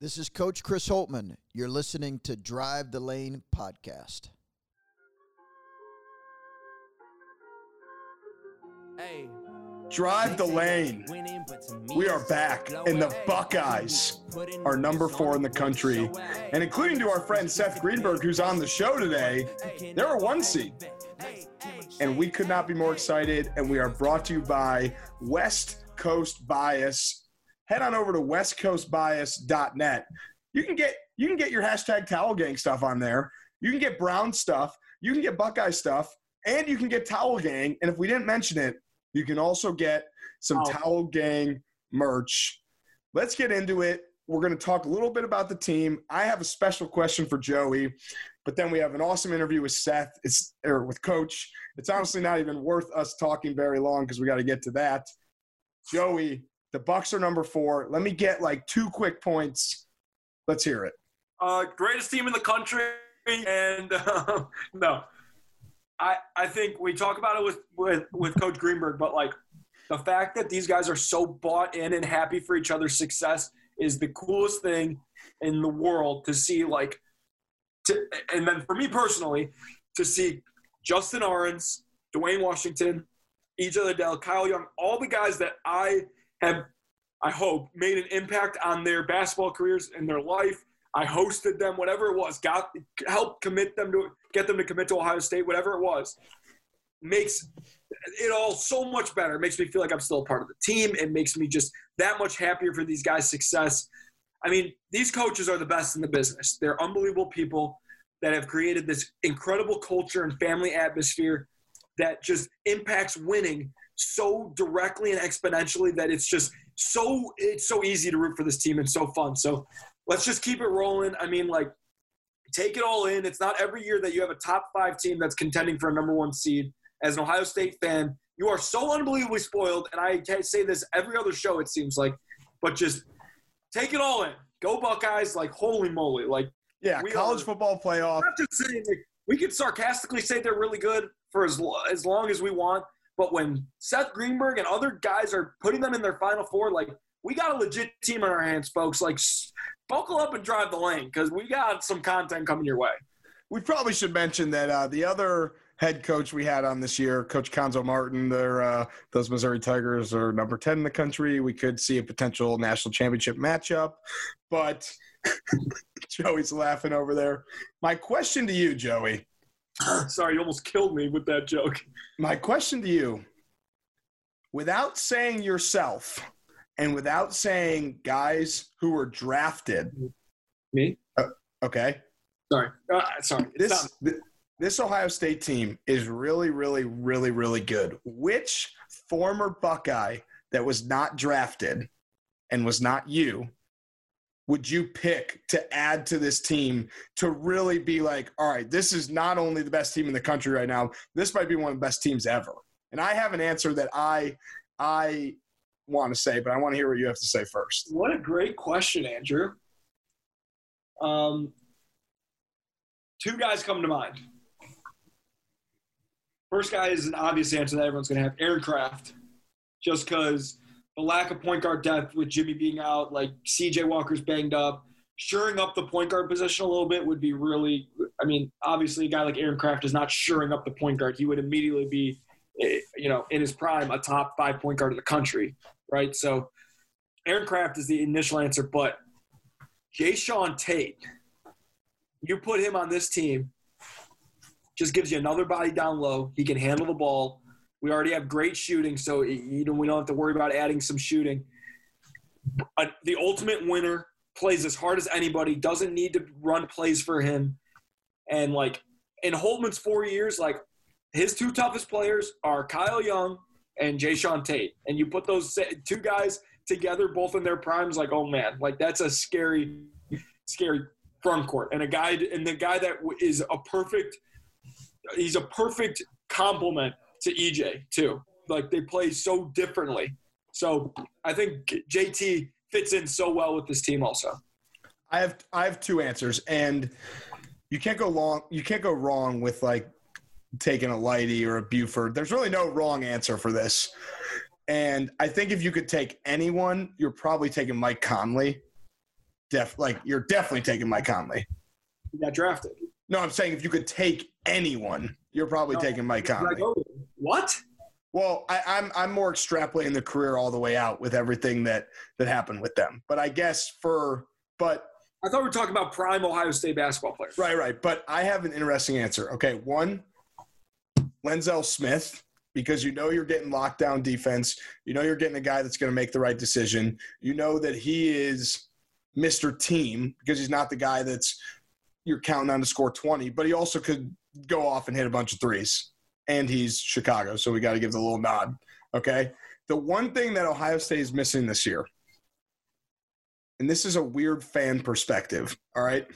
This is Coach Chris Holtmann. You're listening to Drive the Lane Podcast. Hey. Drive the Lane. We are back, and the Buckeyes are number 4 in the country. And including to our friend Seth Greenberg, who's on the show today, they're a 1 seed. And we could not be more excited, and we are brought to you by West Coast Bias. Head on over to westcoastbias.net. You can get your #TowelGang stuff on there. You can get Brown stuff. You can get Buckeye stuff, and you can get Towel Gang. And if we didn't mention it, you can also get some Towel Gang merch. Let's get into it. We're going to talk a little bit about the team. I have a special question for Joey, but then we have an awesome interview with Seth, or with Coach. It's honestly not even worth us talking very long because we got to get to that. Joey, the Bucks are number 4. Let me get like 2 quick points. Let's hear it. Greatest team in the country, and no. I think we talk about it with Coach Greenberg, but, like, the fact that these guys are so bought in and happy for each other's success is the coolest thing in the world to see, like – and then for me personally, to see Justin Ahrens, Duane Washington, E.J. Liddell, Kyle Young, all the guys that I have, I hope, made an impact on their basketball careers and their life. I hosted them, whatever it was, helped commit them to get them to commit to Ohio State, whatever it was, makes it all so much better. It makes me feel like I'm still a part of the team. It makes me just that much happier for these guys' success. I mean, these coaches are the best in the business. They're unbelievable people that have created this incredible culture and family atmosphere that just impacts winning so directly and exponentially that it's just so – it's so easy to root for this team and so fun. So let's just keep it rolling. I mean, like, take it all in. It's not every year that you have a top 5 team that's contending for a number 1 seed. As an Ohio State fan, you are so unbelievably spoiled, and I say this every other show, it seems like, but just take it all in. Go Buckeyes, like, holy moly. Like, yeah, college football playoff. I'm just saying, like, we can sarcastically say they're really good for as long as we want, but when Seth Greenberg and other guys are putting them in their Final Four, like, we got a legit team on our hands, folks. Like, buckle up and drive the lane because we got some content coming your way. We probably should mention that the other head coach we had on this year, Coach Cuonzo Martin, those Missouri Tigers are number 10 in the country. We could see a potential national championship matchup, but Joey's laughing over there. My question to you, Joey. Sorry, you almost killed me with that joke. My question to you, without saying yourself – and without saying guys who were drafted. Me? Okay. Sorry. Sorry. This Ohio State team is really, really, really, really good. Which former Buckeye that was not drafted and was not you would you pick to add to this team to really be like, all right, this is not only the best team in the country right now, this might be one of the best teams ever. And I have an answer that I want to say, but I want to hear what you have to say first. What a great question, Andrew. 2 guys come to mind. First guy is an obvious answer that everyone's going to have, Aaron Craft, just because the lack of point guard depth with Jimmy being out, like C.J. Walker's banged up, shoring up the point guard position a little bit would be really – I mean, obviously a guy like Aaron Craft is not shoring up the point guard. He would immediately be, you know, in his prime, a top 5 point guard in the country, right? So Aaron Craft is the initial answer, but Jae'Sean Tate, you put him on this team, just gives you another body down low. He can handle the ball. We already have great shooting, so, you know, we don't have to worry about adding some shooting. The ultimate winner, plays as hard as anybody, doesn't need to run plays for him. And, like, in Holtman's 4 years, like, his 2 toughest players are Kyle Young and Jae'Sean Tate. And you put those 2 guys together, both in their primes, like, oh, man, like, that's a scary, scary front court. And the guy that is he's a perfect complement to EJ, too. Like, they play so differently. So I think JT fits in so well with this team also. I have 2 answers. And you can't go wrong with, like, taking a Lighty or a Buford. There's really no wrong answer for this. And I think if you could take anyone, you're probably taking Mike Conley. you're definitely taking Mike Conley. He got drafted. No, I'm saying if you could take anyone, you're probably taking Mike Conley. What? Well, I'm more extrapolating the career all the way out with everything that happened with them. But I guess I thought we were talking about prime Ohio State basketball players. Right. But I have an interesting answer. Okay, one, Lenzel Smith, because you know you're getting lockdown defense. You know you're getting a guy that's going to make the right decision. You know that he is Mr. Team because he's not the guy that's you're counting on to score 20, but he also could go off and hit a bunch of threes. And he's Chicago, so we got to give the little nod, okay? The one thing that Ohio State is missing this year, and this is a weird fan perspective, all right?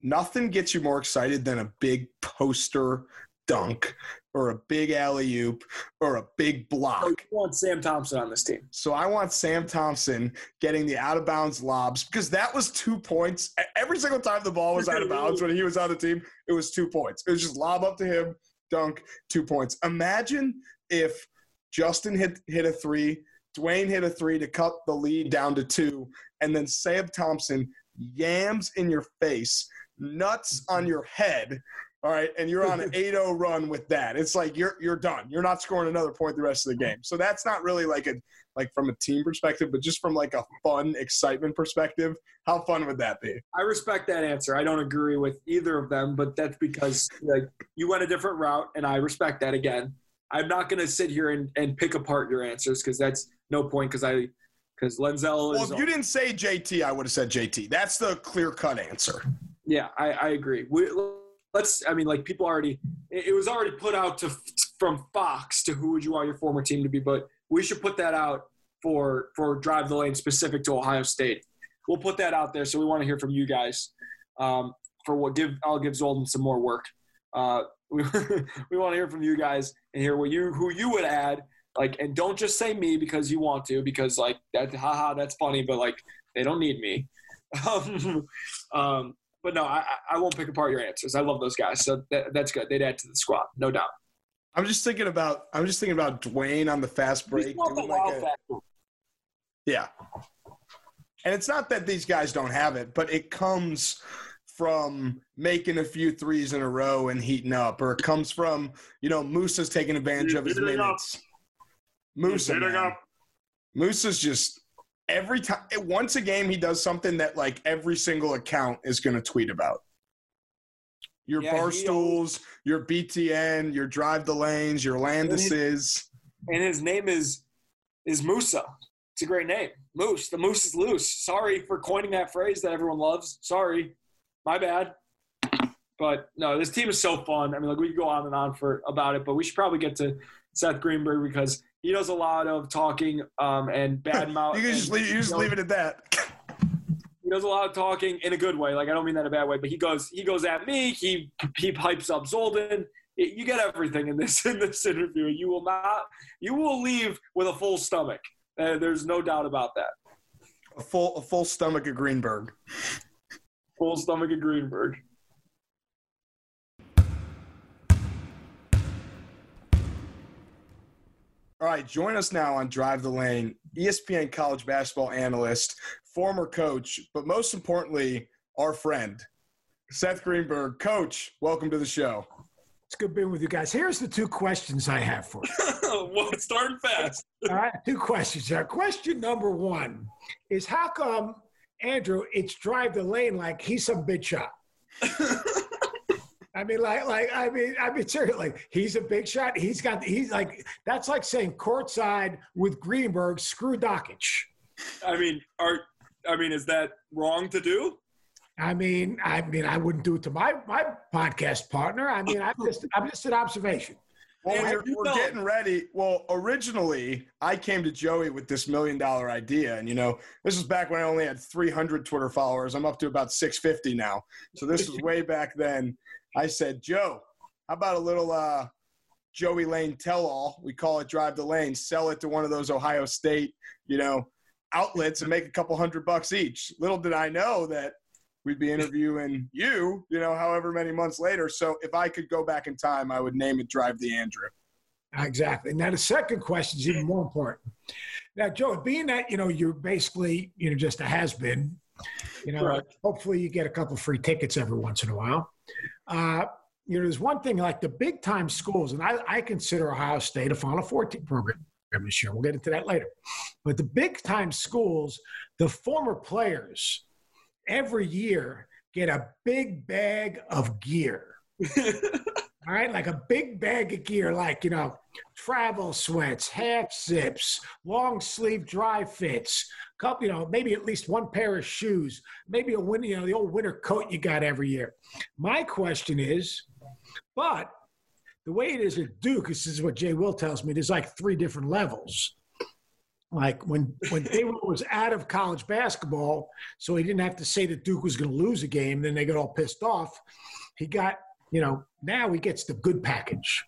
Nothing gets you more excited than a big poster dunk or a big alley-oop or a big block. So you want Sam Thompson on this team. So I want Sam Thompson getting the out-of-bounds lobs because that was 2 points. Every single time the ball was out of bounds when he was on the team, it was 2 points. It was just lob up to him. Dunk, 2 points. Imagine if Justin hit a three, Duane hit a three to cut the lead down to two, and then Sam Thompson yams in your face, nuts on your head, all right, and you're on an 8-0 run with that. It's like you're done. You're not scoring another point the rest of the game. So that's not really like from a team perspective, but just from like a fun, excitement perspective, how fun would that be? I respect that answer. I don't agree with either of them, but that's because you went a different route, and I respect that again. I'm not going to sit here and pick apart your answers because that's no point because Lenzel is – Well, if you didn't say JT, I would have said JT. That's the clear-cut answer. Yeah, I agree. People already – it was already put out from Fox to who would you want your former team to be, but – we should put that out for Drive the Lane specific to Ohio State. We'll put that out there. So we want to hear from you guys. I'll give Zolden some more work. We want to hear from you guys and hear who you would add. And don't just say me because you want to, because that, haha, that's funny, but they don't need me. But no, I won't pick apart your answers. I love those guys. So that's good. They'd add to the squad, no doubt. I'm just thinking about Duane on the fast break. Yeah. And it's not that these guys don't have it, but it comes from making a few threes in a row and heating up, or it comes from, Moosa's taking advantage of his minutes. Moosa's just every time – once a game he does something that, every single account is going to tweet about. Your Barstools, your BTN, your Drive the Lanes, your Landis's. And his name is Musa. It's a great name. Moose. The moose is loose. Sorry for coining that phrase that everyone loves. Sorry. My bad. But, no, this team is so fun. I mean, we could go on and on about it, but we should probably get to Seth Greenberg because he does a lot of talking and bad mouth. Leave it at that. Does a lot of talking in a good way. I don't mean that in a bad way, but he goes at me. He pipes up Zolden. You get everything in this interview. You will leave with a full stomach. There's no doubt about that. A full stomach of Greenberg. Full stomach of Greenberg. All right, join us now on Drive the Lane, ESPN college basketball analyst, former coach, but most importantly, our friend, Seth Greenberg. Coach, welcome to the show. It's good being with you guys. Here's the two questions I have for you. Well, starting fast. All right, two questions here. Question number one is how come, Andrew, it's Drive the Lane like he's some big shot? I mean, seriously, he's a big shot. That's like saying courtside with Greenberg, screw Dockage. Is that wrong to do? I wouldn't do it to my podcast partner. I'm just an observation. Well, we're getting ready. Well, originally I came to Joey with this $1 million idea, and this was back when I only had 300 Twitter followers. I'm up to about 650 now. So this was way back then. I said, Joe, how about a little Joey Lane tell-all? We call it Drive the Lane. Sell it to one of those Ohio State, outlets and make a couple $100 each. Little did I know that we'd be interviewing you, however many months later. So if I could go back in time, I would name it Drive the Andrew. Exactly. Now, the second question is even more important. Now, Joe, being that, you're basically, just a has-been You know, right. Hopefully you get a couple free tickets every once in a while. You know, there's one thing, like the big-time schools, and I consider Ohio State a Final Four program this year. We'll get into that later. But the big-time schools, the former players, every year get a big bag of gear. All right, like a big bag of gear, like, you know, travel sweats, half zips, long sleeve dry fits, couple, you know, maybe at least one pair of shoes, maybe a winter, you know, the old winter coat you got every year. My question is, but the way it is at Duke, this is what Jay Will tells me, there's like three different levels. Like when Jay Will was out of college basketball, so he didn't have to say that Duke was going to lose a game, then they got all pissed off. He got, you know, now he gets the good package.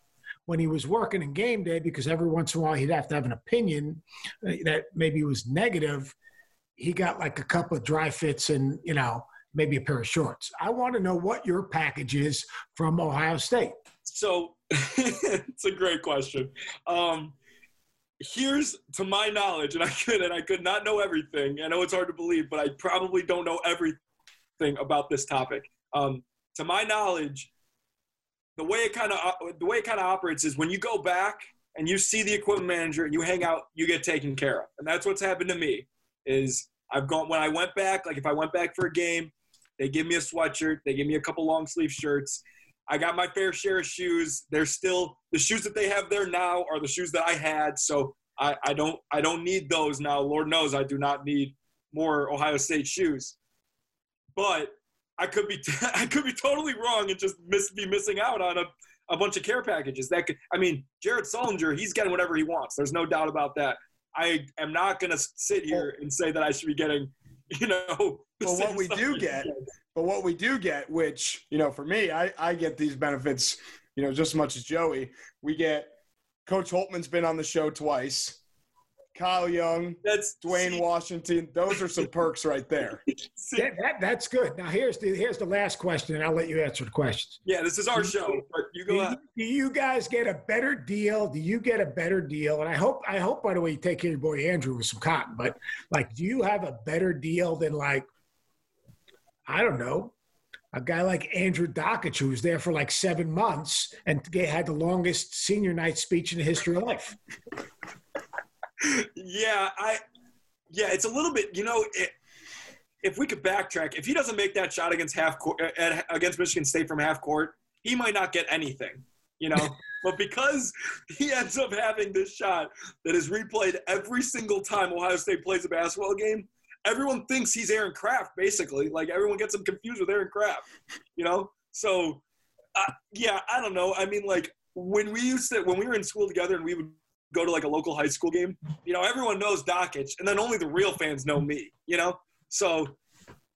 When he was working in game day, because every once in a while he'd have to have an opinion that maybe was negative, he got like a couple of dry fits and, you know, maybe a pair of shorts. I want to know what your package is from Ohio State. So it's a great question. Here's, to my knowledge, and I could not know everything. I know it's hard to believe, but I probably don't know everything about this topic. To my knowledge, the way it kind of operates is when you go back and you see the equipment manager and you hang out, you get taken care of. And that's what's happened to me is if I went back for a game, they give me a sweatshirt, they give me a couple long sleeve shirts. I got my fair share of shoes. They're still the shoes that they have there now are the shoes that I had. So I don't need those now. Lord knows I do not need more Ohio State shoes. But I could be totally wrong and just be missing out on a bunch of care packages. Jarrett Solinger, he's getting whatever he wants. There's no doubt about that. I am not going to sit here and say that I should be getting, you know. But what we do get, which, you know, for me, I get these benefits, you know, just as much as Joey. We get Coach Holtmann's been on the show twice. Kyle Young, Duane Washington. Those are some perks right there. That's good. Now, here's the last question, and I'll let you answer the questions. Yeah, this is our show. But you go out. Do you guys get a better deal? Do you get a better deal? And I hope, by the way, you take care of your boy Andrew with some cotton. But, like, do you have a better deal than, like, I don't know, a guy like Andrew Dockich, who was there for, like, 7 months and had the longest senior night speech in the history of life? Yeah, it's a little bit, you know, if we could backtrack, if he doesn't make that shot against Michigan State from half court, he might not get anything, you know. But because he ends up having this shot that is replayed every single time Ohio State plays a basketball game, everyone thinks he's Aaron Craft, basically. Like, everyone gets him confused with Aaron Craft, you know. So, yeah, I don't know. I mean, like, when we were in school together and we would go to like a local high school game, you know, everyone knows Dockich, and then only the real fans know me, you know? So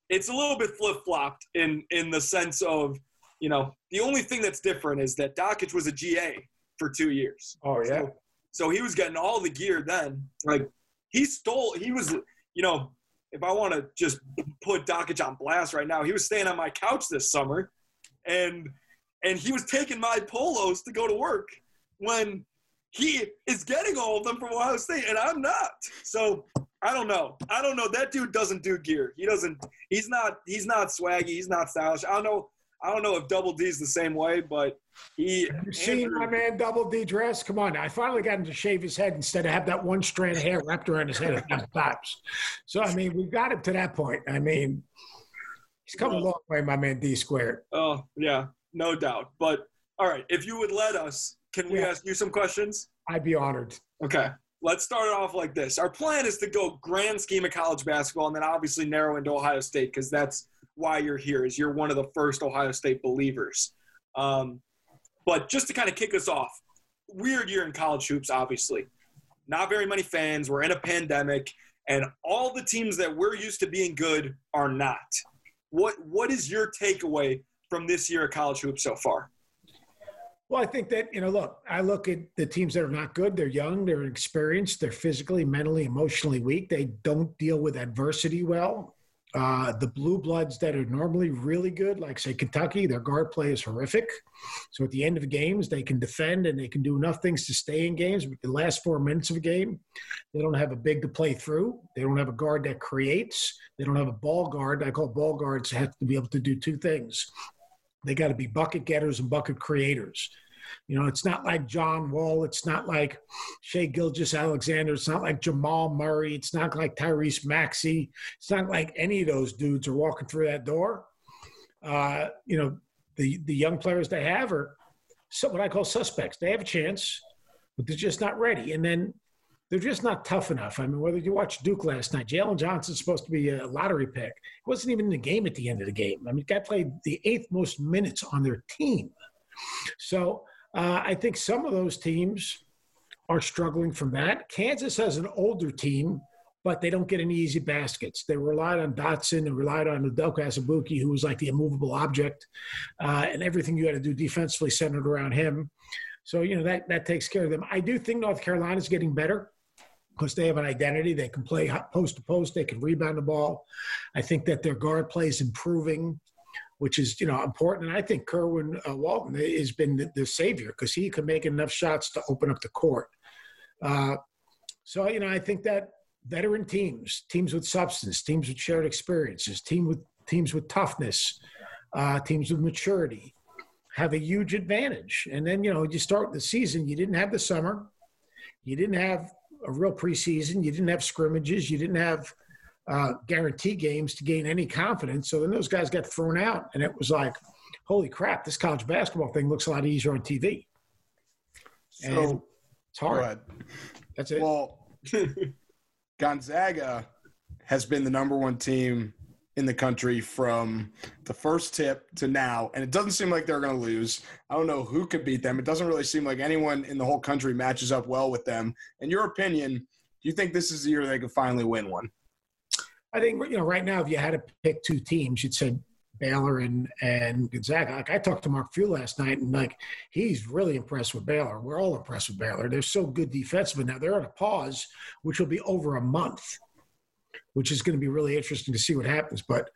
it's a little bit flip-flopped in the sense of, you know, the only thing that's different is that Dockich was a GA for 2 years. Oh, yeah. So he was getting all the gear then. Like, he was, you know, if I want to just put Dockich on blast right now, he was staying on my couch this summer, and he was taking my polos to go to work when he is getting all of them from Ohio State, and I'm not. So I don't know. That dude doesn't do gear. He's not swaggy. He's not stylish. I don't know if Double D's the same way, but he. Have you seen my man Double D dress? Come on. I finally got him to shave his head instead of have that one strand of hair wrapped around his head at all times. So, I mean, we've got him to that point. I mean, he's come a long way, my man D squared. Oh, yeah, no doubt. But, all right, if you would let us, can we ask you some questions? I'd be honored. Okay. Let's start it off like this. Our plan is to go grand scheme of college basketball and then obviously narrow into Ohio State, because that's why you're here, is you're one of the first Ohio State believers. But just to kind of kick us off, weird year in college hoops, obviously. Not very many fans. We're in a pandemic, and all the teams that we're used to being good are not. What is your takeaway from this year of college hoops so far? Well, I think that, you know, look, I look at the teams that are not good. They're young, they're inexperienced, they're physically, mentally, emotionally weak. They don't deal with adversity well. The blue bloods that are normally really good, like, say, Kentucky, their guard play is horrific. So at the end of games, they can defend and they can do enough things to stay in games. But the last 4 minutes of a game, they don't have a big to play through. They don't have a guard that creates. They don't have a ball guard. I call ball guards have to be able to do two things. They got to be bucket getters and bucket creators. You know, it's not like John Wall. It's not like Shai Gilgeous-Alexander. It's not like Jamal Murray. It's not like Tyrese Maxey. It's not like any of those dudes are walking through that door. You know, the young players they have are what I call suspects. They have a chance, but they're just not ready. And then they're just not tough enough. I mean, whether you watch Duke last night, Jalen Johnson's supposed to be a lottery pick. He wasn't even in the game at the end of the game. I mean, the guy played the eighth most minutes on their team. So – I think some of those teams are struggling from that. Kansas has an older team, but they don't get any easy baskets. They relied on Dotson and relied on Udoka Azubuike, who was like the immovable object, and everything you had to do defensively centered around him. So, you know, that takes care of them. I do think North Carolina's getting better because they have an identity. They can play post to post. They can rebound the ball. I think that their guard play is improving, which is, you know, important. And I think Kerwin Walton has been the savior because he can make enough shots to open up the court. So, you know, I think that veteran teams, teams with substance, teams with shared experiences, teams with toughness, teams with maturity have a huge advantage. And then, you know, you start the season, you didn't have the summer. You didn't have a real preseason. You didn't have scrimmages. You didn't have – guarantee games to gain any confidence. So then those guys got thrown out, and it was like, holy crap, this college basketball thing looks a lot easier on TV. So and it's hard. Right. That's it. Well, Gonzaga has been the number one team in the country from the first tip to now, and it doesn't seem like they're going to lose. I don't know who could beat them. It doesn't really seem like anyone in the whole country matches up well with them. In your opinion, do you think this is the year they could finally win one? I think, you know, right now, if you had to pick two teams, you'd say Baylor and Gonzaga. Like, I talked to Mark Few last night, and, like, he's really impressed with Baylor. We're all impressed with Baylor. They're so good defensively. Now they're on a pause, which will be over a month, which is going to be really interesting to see what happens. But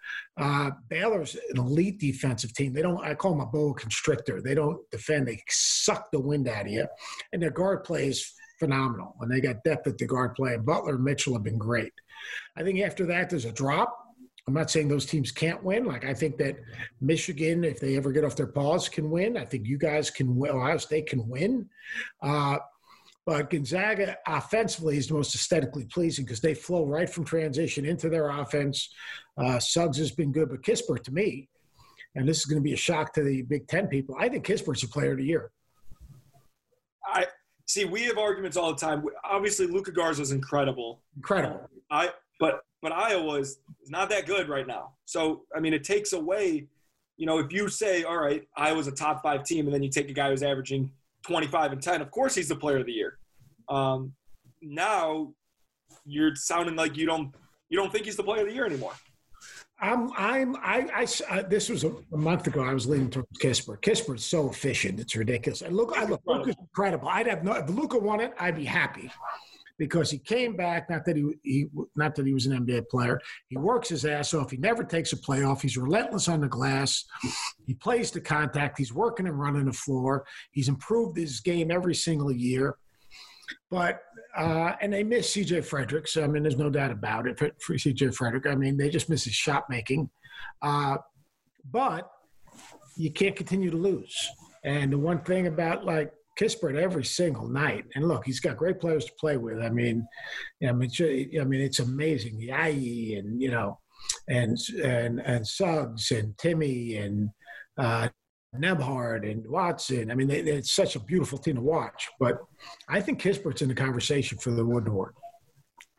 Baylor's an elite defensive team. They don't – I call them a boa constrictor. They don't defend. They suck the wind out of you. And their guard play is phenomenal. And they got depth at the guard play. And Butler and Mitchell have been great. I think after that, there's a drop. I'm not saying those teams can't win. Like, I think that Michigan, if they ever get off their paws, can win. I think you guys can win. Ohio State can win. But Gonzaga offensively is the most aesthetically pleasing because they flow right from transition into their offense. Suggs has been good, but Kispert, to me, and this is going to be a shock to the Big Ten people, I think Kispert's a player of the year. See, we have arguments all the time. Obviously, Luka Garza is incredible. But Iowa is not that good right now. So, I mean, it takes away, you know, if you say, all right, Iowa's a top five team, and then you take a guy who's averaging 25 and 10, of course he's the player of the year. Now you're sounding like you don't think he's the player of the year anymore. This was a month ago. I was leaning towards Kispert. Kispert's so efficient; it's ridiculous. And look, Luka's incredible. If Luka won it, I'd be happy because he came back. Not that he was an NBA player. He works his ass off. He never takes a playoff. He's relentless on the glass. He plays to contact. He's working and running the floor. He's improved his game every single year. But and they miss C.J. Frederick. So, I mean, there's no doubt about it for C.J. Frederick. I mean, they just miss his shot making. But you can't continue to lose. And the one thing about, like, Kispert every single night, and look, he's got great players to play with. I mean, it's amazing. Yayi and, you know, and Suggs and Timmy and Nembhard and Watson. I mean, it's such a beautiful team to watch. But I think Kispert's in the conversation for the Wood Award.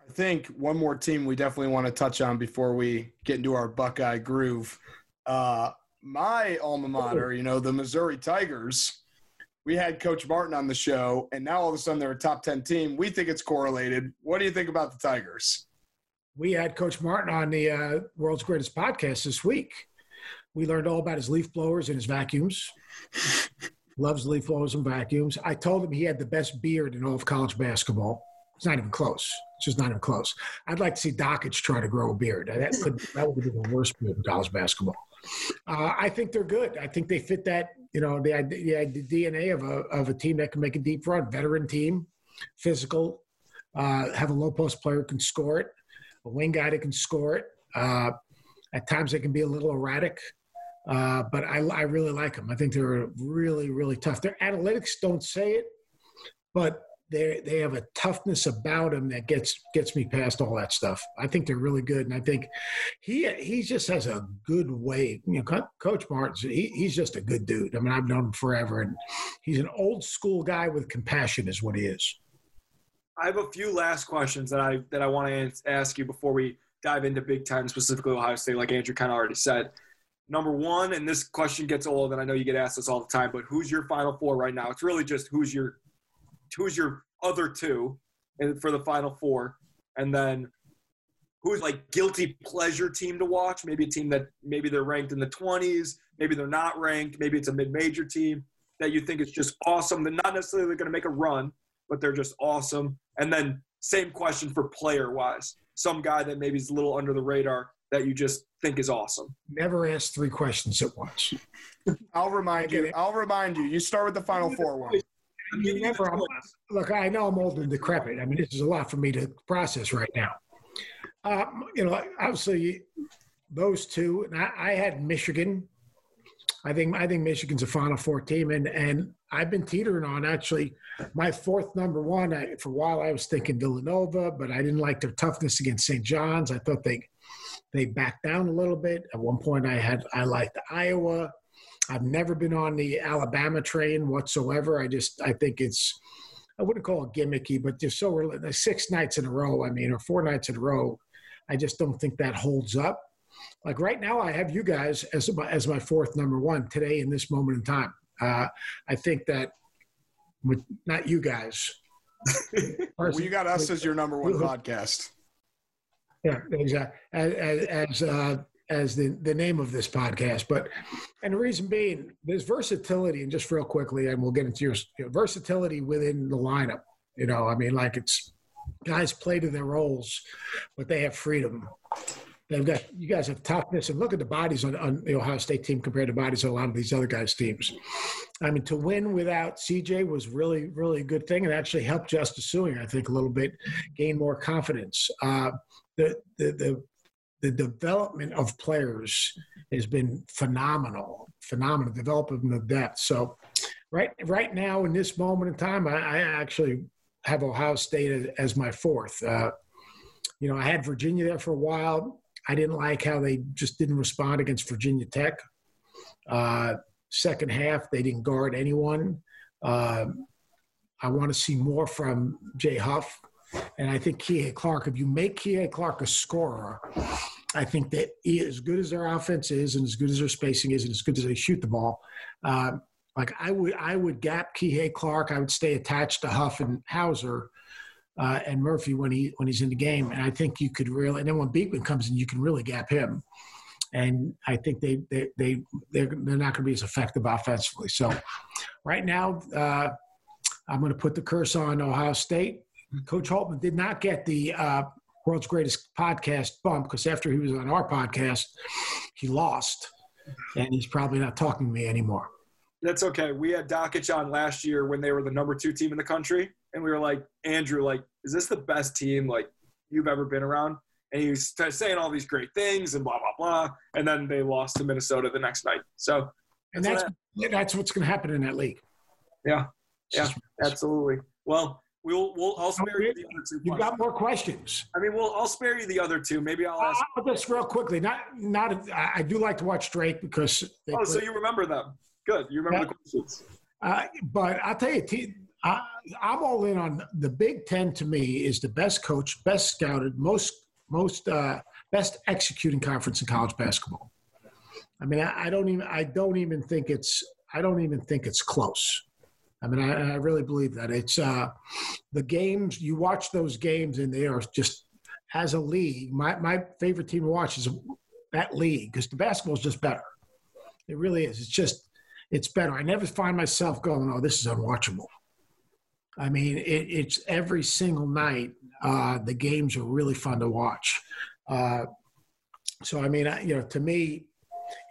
I think one more team we definitely want to touch on before we get into our Buckeye groove. My alma mater, you know, the Missouri Tigers. We had Coach Martin on the show, and now all of a sudden they're a top 10 team. We think it's correlated. What do you think about the Tigers? We had Coach Martin on the World's Greatest Podcast this week. We learned all about his leaf blowers and his vacuums. Loves leaf blowers and vacuums. I told him he had the best beard in all of college basketball. It's not even close. It's just not even close. I'd like to see Dockage try to grow a beard. That would be the worst beard in college basketball. I think they're good. I think they fit that, the DNA of a team that can make a deep run. Veteran team, physical, have a low post player who can score it, a wing guy that can score it. At times they can be a little erratic, but I really like them. I think they're really, really tough. Their analytics don't say it, but they have a toughness about them that gets me past all that stuff. I think they're really good, and I think he just has a good way. Coach Martin's he's just a good dude. I mean, I've known him forever, and he's an old school guy with compassion is what he is. I have a few last questions that I want to ask you before we dive into big time, specifically Ohio State, like Andrew kind of already said. Number one, and this question gets old, and I know you get asked this all the time, but who's your Final Four right now? It's really just who's your other two for the Final Four, and then who's like guilty pleasure team to watch, maybe a team that maybe they're ranked in the 20s, maybe they're not ranked, maybe it's a mid-major team that you think is just awesome. They're not necessarily going to make a run, but they're just awesome. And then same question for player-wise, some guy that maybe is a little under the radar that you just think is awesome. Never ask three questions at once. I'll remind you. You start with the Final Four one. Look, I know I'm old and decrepit. I mean, this is a lot for me to process right now. Obviously, those two. And I had Michigan. I think Michigan's a Final Four team, and I've been teetering on actually my fourth number one. For a while, I was thinking Villanova, but I didn't like their toughness against St. John's. I thought they backed down a little bit. At one point, I liked Iowa. I've never been on the Alabama train whatsoever. I think it's, I wouldn't call it gimmicky, but just so six nights in a row, or four nights in a row, I just don't think that holds up. Like right now, I have you guys as my fourth number one today in this moment in time. I think that, not you guys. Well, you got us as your number one podcast. Yeah, exactly. As the name of this podcast, and the reason being there's versatility, and just real quickly, and we'll get into your versatility within the lineup. It's guys play to their roles, but they have freedom. You guys have toughness, and look at the bodies on the Ohio State team compared to bodies on a lot of these other guys' teams. To win without CJ was really, really a good thing, and actually helped Justice Suing, I think, a little bit, gain more confidence. The development of players has been phenomenal, development of depth. So right now in this moment in time, I actually have Ohio State as my fourth. I had Virginia there for a while. I didn't like how they just didn't respond against Virginia Tech. Second half, they didn't guard anyone. I want to see more from Jay Huff. And I think Kihei Clark, if you make Kihei Clark a scorer, I think that as good as their offense is, and as good as their spacing is, and as good as they shoot the ball, I would gap Kihei Clark. I would stay attached to Huff and Hauser and Murphy when he's in the game. And I think you could really, and then when Beekman comes in, you can really gap him. And I think they're not going to be as effective offensively. So right now, I'm going to put the curse on Ohio State. Coach Holtmann did not get the world's greatest podcast bump because after he was on our podcast, he lost, and he's probably not talking to me anymore. That's okay. We had Dockage on last year when they were the number 2 team in the country, and we were like, Andrew, is this the best team you've ever been around? And he was saying all these great things and blah, blah, blah, and then they lost to Minnesota the next night. So, that's what's going to happen in that league. Yeah, absolutely. Well, I'll spare you the other two. You've got more questions. I'll spare you the other two. Maybe I'll ask just real quickly. I do like to watch Drake because. So you remember them? Good, you remember the questions. But I'll tell you, I'm all in on the Big Ten. To me, is the best coached, best scouted, most best executing conference in college basketball. I don't even think it's close. I really believe that. It's the games, you watch those games, and they are just, as a league, my favorite team to watch is that league because the basketball is just better. It really is. It's better. I never find myself going, oh, this is unwatchable. I mean, it's every single night. The games are really fun to watch. So, I mean, to me,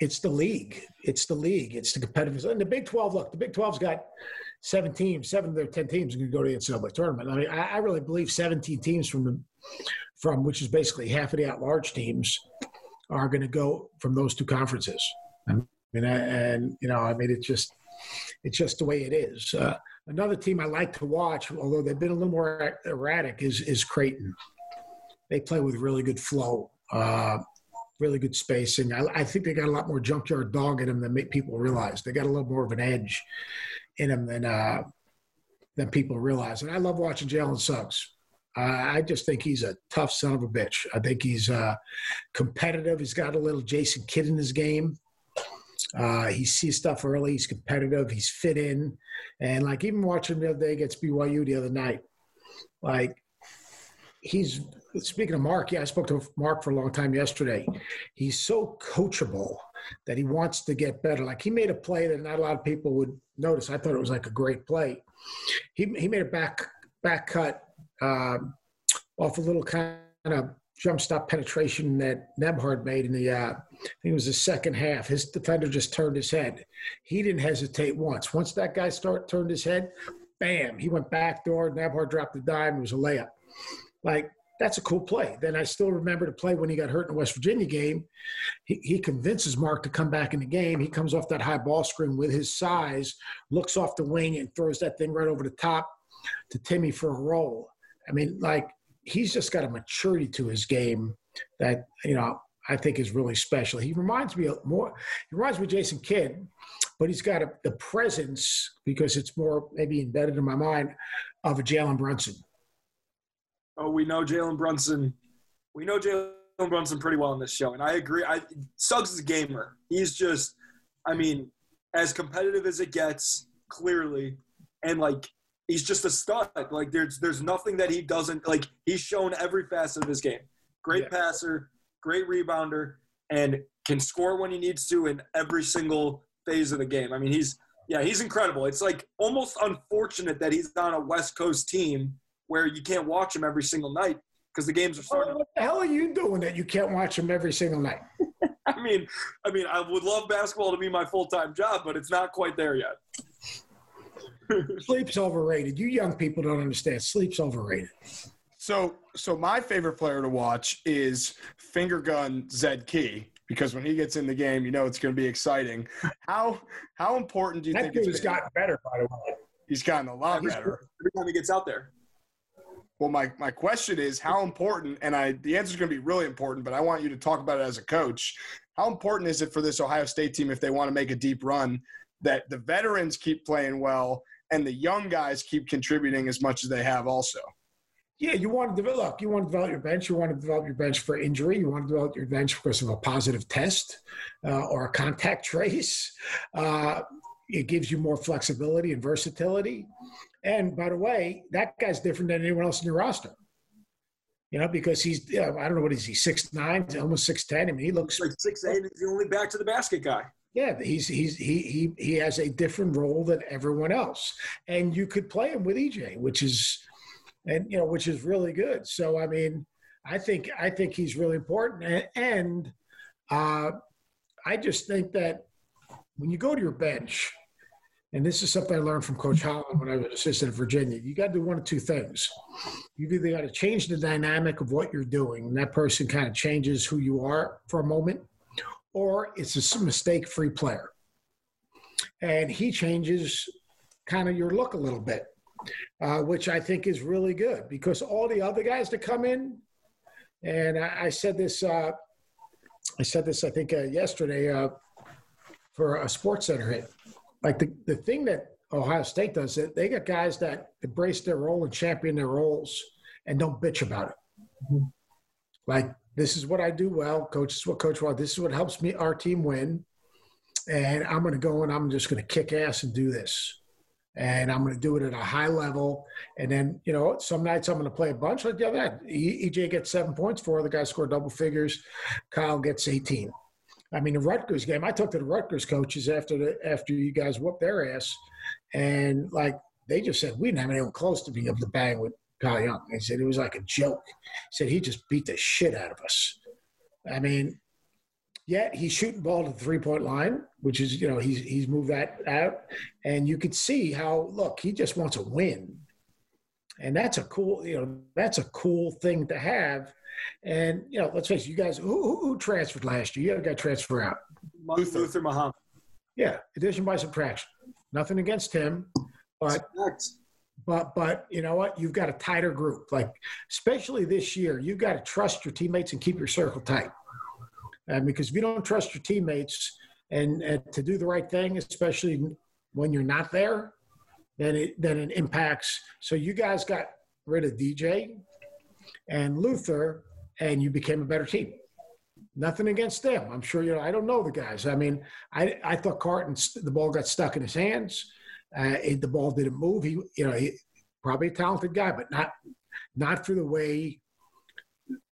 it's the league. It's the league. It's the competitive. And the Big 12, look, the Big 12's got seven teams. Seven of their 10 teams are going to go to the NCAA tournament. I mean, I really believe 17 teams from which is basically half of the at-large teams, are going to go from those two conferences. I mean, it's just the way it is. Another team I like to watch, although they've been a little more erratic, is Creighton. They play with really good flow, really good spacing. I think they got a lot more junkyard dog in them than people realize. They got a little more of an edge in them than people realize. And I love watching Jalen Suggs. I just think he's a tough son of a bitch. I think he's competitive. He's got a little Jason Kidd in his game. He sees stuff early. He's competitive. He's fit in. And, like, even watching him the other day against BYU the other night, like, he's – speaking of Mark, I spoke to Mark for a long time yesterday. He's so coachable that he wants to get better. Like, he made a play that not a lot of people would notice. I thought it was, like, a great play. He made a back cut off a little kind of jump stop penetration that Nembhard made in the I think it was the second half. His defender just turned his head. He didn't hesitate once. Once that guy turned his head, bam, he went back door. Nembhard dropped the dime. It was a layup. Like, that's a cool play. Then I still remember the play when he got hurt in the West Virginia game. He convinces Mark to come back in the game. He comes off that high ball screen with his size, looks off the wing, and throws that thing right over the top to Timmy for a roll. I mean, like, he's just got a maturity to his game that, I think is really special. He reminds me of Jason Kidd, but he's got the presence, because it's more maybe embedded in my mind, of a Jalen Brunson. Oh, we know Jalen Brunson. We know Jalen Brunson pretty well in this show, and I agree. Suggs is a gamer. He's just, I mean, as competitive as it gets, clearly, and, like, he's just a stud. Like, there's nothing that he doesn't – like, he's shown every facet of his game. Great passer, great rebounder, and can score when he needs to in every single phase of the game. I mean, he's incredible. It's, like, almost unfortunate that he's on a West Coast team where you can't watch him every single night because the games are starting. What the hell are you doing that you can't watch him every single night? I mean, I would love basketball to be my full-time job, but it's not quite there yet. Sleep's overrated. You young people don't understand. Sleep's overrated. So my favorite player to watch is finger gun Zed Key, because when he gets in the game, it's going to be exciting. How important do you think it's gotten better, by the way? He's gotten a lot better. Every time he gets out there. Well, my question is, how important, and the answer is going to be really important, but I want you to talk about it as a coach. How important is it for this Ohio State team, if they want to make a deep run, that the veterans keep playing well and the young guys keep contributing as much as they have also? Yeah, you want to develop your bench. You want to develop your bench for injury. You want to develop your bench because of a positive test or a contact trace. It gives you more flexibility and versatility. And, by the way, that guy's different than anyone else in your roster. Because he's I don't know, what is he, 6'9", almost 6'10"? I mean, he looks – like 6'8", he's the only back-to-the-basket guy. Yeah, he has a different role than everyone else, and you could play him with EJ, which is really good. So I mean, I think he's really important, and I just think that when you go to your bench, and this is something I learned from Coach Holland when I was assistant at Virginia, you got to do one of two things. You've either got to change the dynamic of what you're doing, and that person kind of changes who you are for a moment, or it's a mistake-free player. And he changes kind of your look a little bit, which I think is really good, because all the other guys that come in, and I said this I think yesterday for a SportsCenter hit, like the thing that Ohio State does, that they got guys that embrace their role and champion their roles and don't bitch about it. Like, this is what I do well, coach. This is what coach wants. This is what helps me, our team win. And I'm going to go and I'm just going to kick ass and do this. And I'm going to do it at a high level. And then, some nights I'm going to play a bunch. Like the other night, EJ gets 7 points. 4 other guys score double figures. Kyle gets 18. I mean, the Rutgers game, I talked to the Rutgers coaches after you guys whooped their ass. And, like, they just said we didn't have anyone close to being able to bang with Kyle Young. He said it was like a joke. He said he just beat the shit out of us. I mean, yet he's shooting ball to the three-point line, which is, you know, he's moved that out. And you could see how, look, he just wants a win. And that's a cool, you know, that's a cool thing to have. And, you know, let's face it, you guys, who transferred last year? You got transfer out. Luther Muhammad. Yeah, addition by subtraction. Nothing against him. But you know what? You've got a tighter group. Like, especially this year, you've got to trust your teammates and keep your circle tight. Because if you don't trust your teammates and to do the right thing, especially when you're not there, then it impacts. So you guys got rid of DJ and Luther, and you became a better team. Nothing against them. I'm sure, you know, I don't know the guys. I mean, I thought Carton, the ball got stuck in his hands. The ball didn't move. He, you know, he, probably a talented guy, but not through the way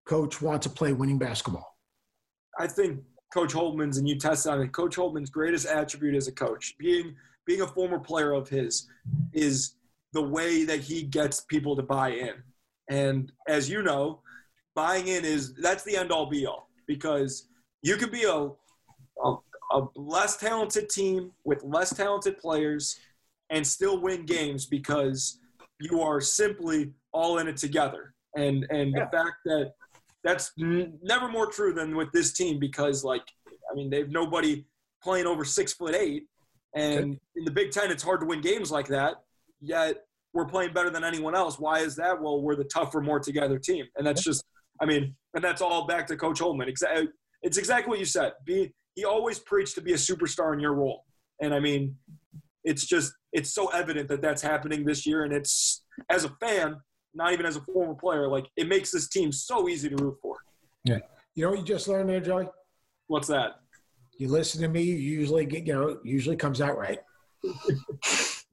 Coach wants to play winning basketball. I think Coach Holtmann's, and you tested on it, Coach Holtmann's greatest attribute as a coach, being a former player of his, is the way that he gets people to buy in. And as you know, buying in that's the end all be all, because you could be a less talented team with less talented players and still win games because you are simply all in it together. And yeah. The fact that that's never more true than with this team, because, like, I mean, they've nobody playing over 6'8", and in the Big Ten, it's hard to win games like that. Yet we're playing better than anyone else. Why is that? Well, we're the tougher, more together team, and that's just, I mean, and that's all back to Coach Holtmann. It's exactly what you said. He always preached to be a superstar in your role, and I mean, it's just, it's so evident that that's happening this year, and it's, as a fan, not even as a former player, like, it makes this team so easy to root for. Yeah. You know what you just learned there, Joey? What's that? You listen to me, you usually get, you know, usually comes out right.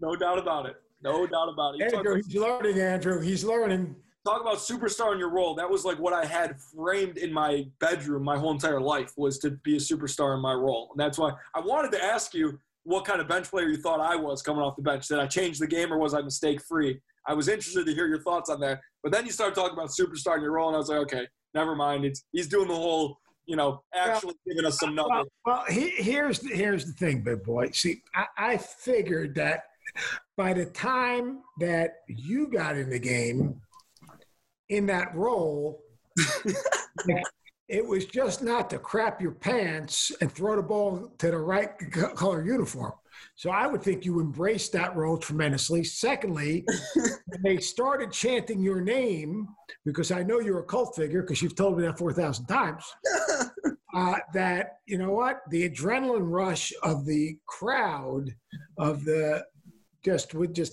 No doubt about it. No doubt about it. Andrew, he's learning, Andrew. He's learning. Talk about superstar in your role. That was like what I had framed in my bedroom my whole entire life, was to be a superstar in my role. And that's why I wanted to ask you what kind of bench player you thought I was coming off the bench. Did I change the game, or was I mistake-free? I was interested to hear your thoughts on that. But then you started talking about superstar in your role, and I was like, okay, never mind. He's doing the whole, you know, actually giving us some numbers. Well, here's the thing, big boy. See, I figured that by the time that you got in the game in that role, it was just not to crap your pants and throw the ball to the right color uniform. So I would think you embraced that role tremendously. Secondly, when they started chanting your name, because I know you're a cult figure because you've told me that 4,000 times, that, you know what, the adrenaline rush of the crowd, of the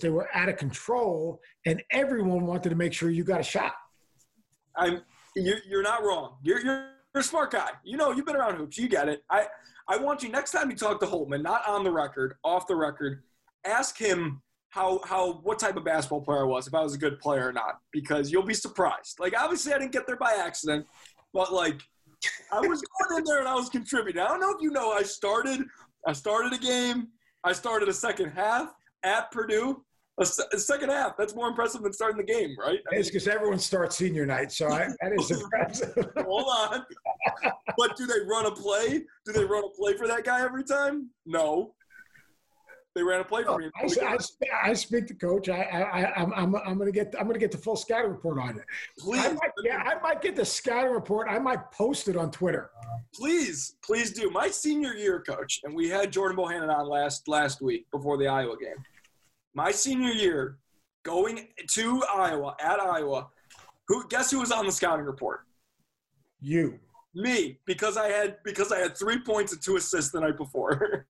they were out of control, and everyone wanted to make sure you got a shot. You're not wrong. You're a smart guy. You know, you've been around hoops. You get it. I want you, next time you talk to Holtmann, not on the record, off the record, ask him what type of basketball player I was, if I was a good player or not, because you'll be surprised. Like, obviously I didn't get there by accident, but, like, I was going in there and I was contributing. I don't know if you know, I started a game. I started a second half at Purdue. A second half, that's more impressive than starting the game, right? It's because everyone starts senior night, so that is impressive. Hold on. But do they run a play? Do they run a play for that guy every time? No. They ran a play for me. I speak to Coach. I'm gonna get the full scouting report on it. Please. I might get the scouting report. I might post it on Twitter. Please do. My senior year, Coach, and we had Jordan Bohannon on last week before the Iowa game. My senior year, going to Iowa, at Iowa, guess who was on the scouting report? You. Me, because I had 3 points and 2 assists the night before.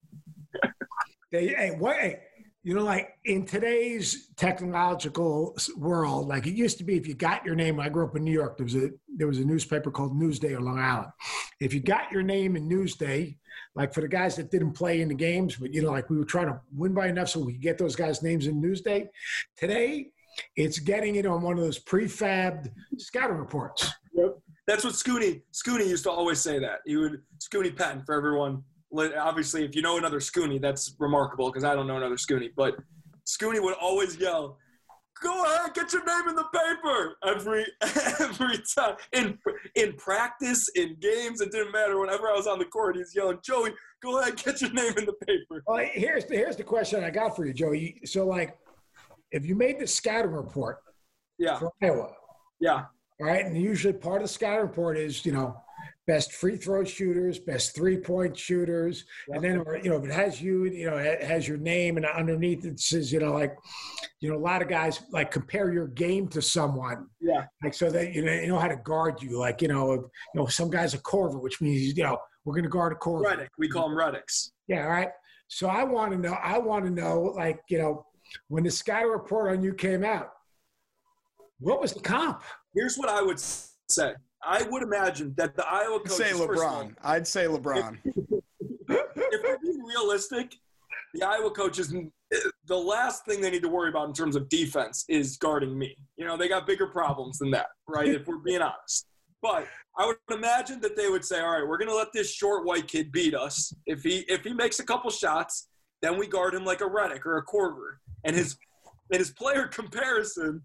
You know, like, in today's technological world, like, it used to be if you got your name – I grew up in New York. There was a newspaper called Newsday on Long Island. If you got your name in Newsday – like, for the guys that didn't play in the games, but, you know, like, we were trying to win by enough so we could get those guys' names in Newsday. Today, it's getting it on one of those prefabbed scouting reports. Yep. That's what Scooney used to always say that. Scooney Patton, for everyone. Obviously, if you know another Scooney, that's remarkable, because I don't know another Scooney. But Scooney would always yell, "Go ahead, get your name in the paper," every time. In practice, in games, it didn't matter. Whenever I was on the court, he's yelling, "Joey, go ahead, get your name in the paper." Well, here's the question I got for you, Joey. So, like, if you made the scouting report for Iowa, all right, and usually part of the scouting report is, you know, best free throw shooters, best 3-point shooters, and then, or, you know, if it has you, you know, it has your name, and underneath it says, you know, like, you know, a lot of guys like compare your game to someone, like, so that you know how to guard you, like, you know, some guy's a corver, which means, you know, we're going to guard a corver. Redick, we call them Reddicks. Yeah, all right. So I want to know, like, you know, when the scouting report on you came out, what was the comp? Here's what I would say. I would imagine that the Iowa coaches – I'd say LeBron. I'd say LeBron. If we're being realistic, the Iowa coaches, the last thing they need to worry about in terms of defense is guarding me. You know, they got bigger problems than that, right, if we're being honest. But I would imagine that they would say, all right, we're going to let this short white kid beat us. If he makes a couple shots, then we guard him like a Redick or a Corver. And his player comparison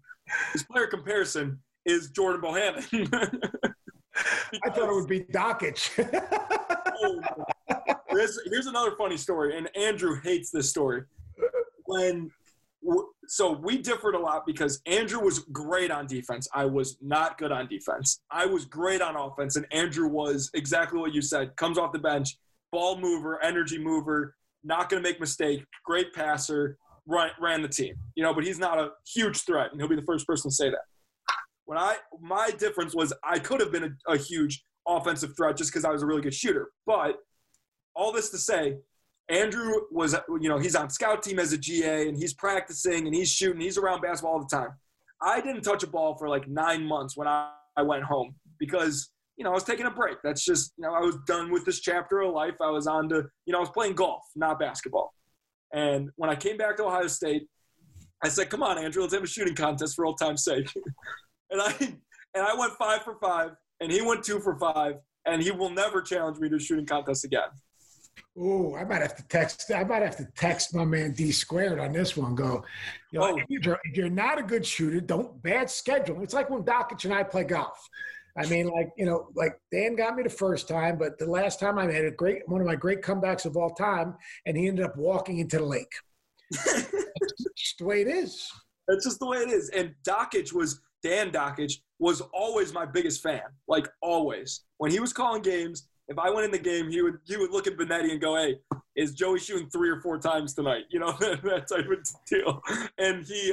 – is Jordan Bohannon. I thought it would be Dockich. Here's another funny story, and Andrew hates this story. So we differed a lot because Andrew was great on defense. I was not good on defense. I was great on offense, and Andrew was exactly what you said. Comes off the bench, ball mover, energy mover, not going to make mistake, great passer, ran the team. You know, but he's not a huge threat, and he'll be the first person to say that. When my difference was I could have been a huge offensive threat just because I was a really good shooter. But all this to say, Andrew was, you know, he's on scout team as a GA, and he's practicing, and he's shooting. He's around basketball all the time. I didn't touch a ball for like 9 months when I went home because, you know, I was taking a break. That's just, you know, I was done with this chapter of life. I was on to, you know, I was playing golf, not basketball. And when I came back to Ohio State, I said, come on, Andrew, let's have a shooting contest for old time's sake. And I went 5 for 5, and he went 2 for 5, and he will never challenge me to a shooting contest again. Ooh, I might have to text my man D Squared on this one. Go, you know, you're not a good shooter. Don't bad schedule. It's like when Dockich and I play golf. I mean, like, you know, like Dan got me the first time, but the last time I had one of my great comebacks of all time, and he ended up walking into the lake. That's just the way it is. That's just the way it is. And Dan Dockich was always my biggest fan, like always. When he was calling games, if I went in the game, he would look at Benetti and go, hey, is Joey shooting 3 or 4 times tonight? You know, that type of deal. And he,